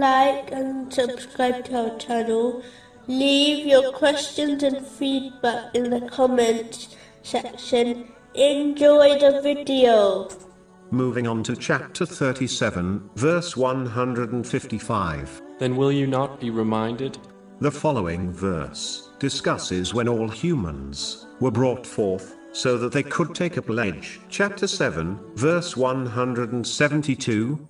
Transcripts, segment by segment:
like and subscribe to our channel. Leave your questions and feedback in the comments section. Enjoy the video. Moving on to chapter 37, verse 155. Then will you not be reminded? The following verse discusses when all humans were brought forth so that they could take a pledge. Chapter 7, verse 172.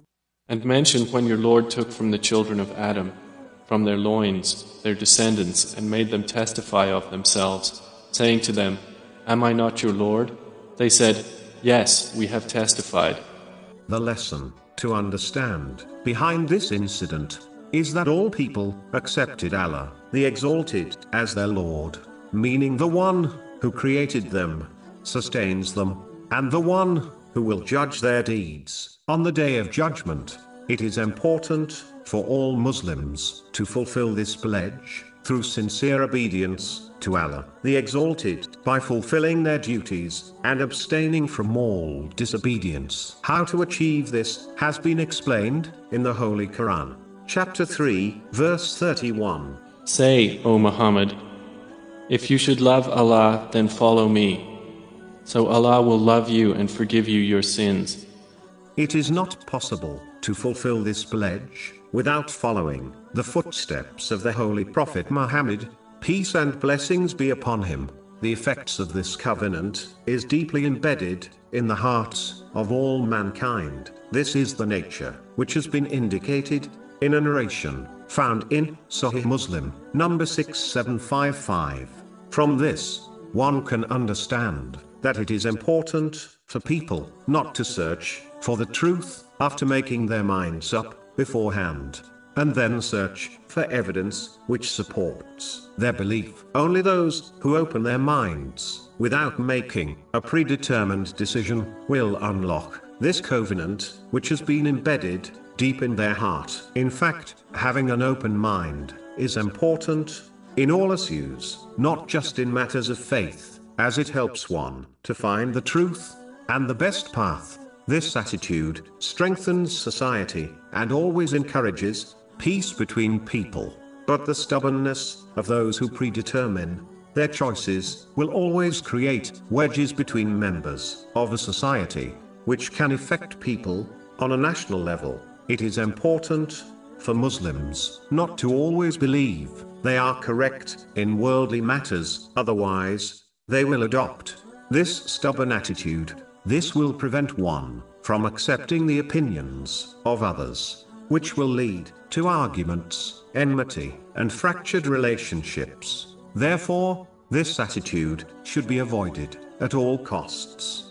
And mentioned when your Lord took from the children of Adam, from their loins, their descendants, and made them testify of themselves, saying to them, Am I not your Lord? They said, Yes, we have testified. The lesson to understand behind this incident is that all people accepted Allah, the Exalted, as their Lord, meaning the one who created them, sustains them, and the one who will judge their deeds on the Day of Judgment. It is important for all Muslims to fulfill this pledge through sincere obedience to Allah, the Exalted, by fulfilling their duties and abstaining from all disobedience. How to achieve this has been explained in the Holy Quran. Chapter 3, verse 31. Say, O Muhammad, if you should love Allah, then follow me. So Allah will love you and forgive you your sins. It is not possible to fulfill this pledge without following the footsteps of the Holy Prophet Muhammad, peace and blessings be upon him. The effects of this covenant is deeply embedded in the hearts of all mankind. This is the nature which has been indicated in a narration found in Sahih Muslim, number 6755. From this, one can understand that it is important for people not to search for the truth after making their minds up beforehand, and then search for evidence which supports their belief. Only those who open their minds without making a predetermined decision will unlock this covenant which has been embedded deep in their heart. In fact, having an open mind is important in all issues, not just in matters of faith, as it helps one to find the truth and the best path. This attitude strengthens society and always encourages peace between people. But the stubbornness of those who predetermine their choices will always create wedges between members of a society, which can affect people on a national level. It is important for Muslims not to always believe they are correct in worldly matters, otherwise they will adopt this stubborn attitude. This will prevent one from accepting the opinions of others, which will lead to arguments, enmity, and fractured relationships. Therefore, this attitude should be avoided at all costs.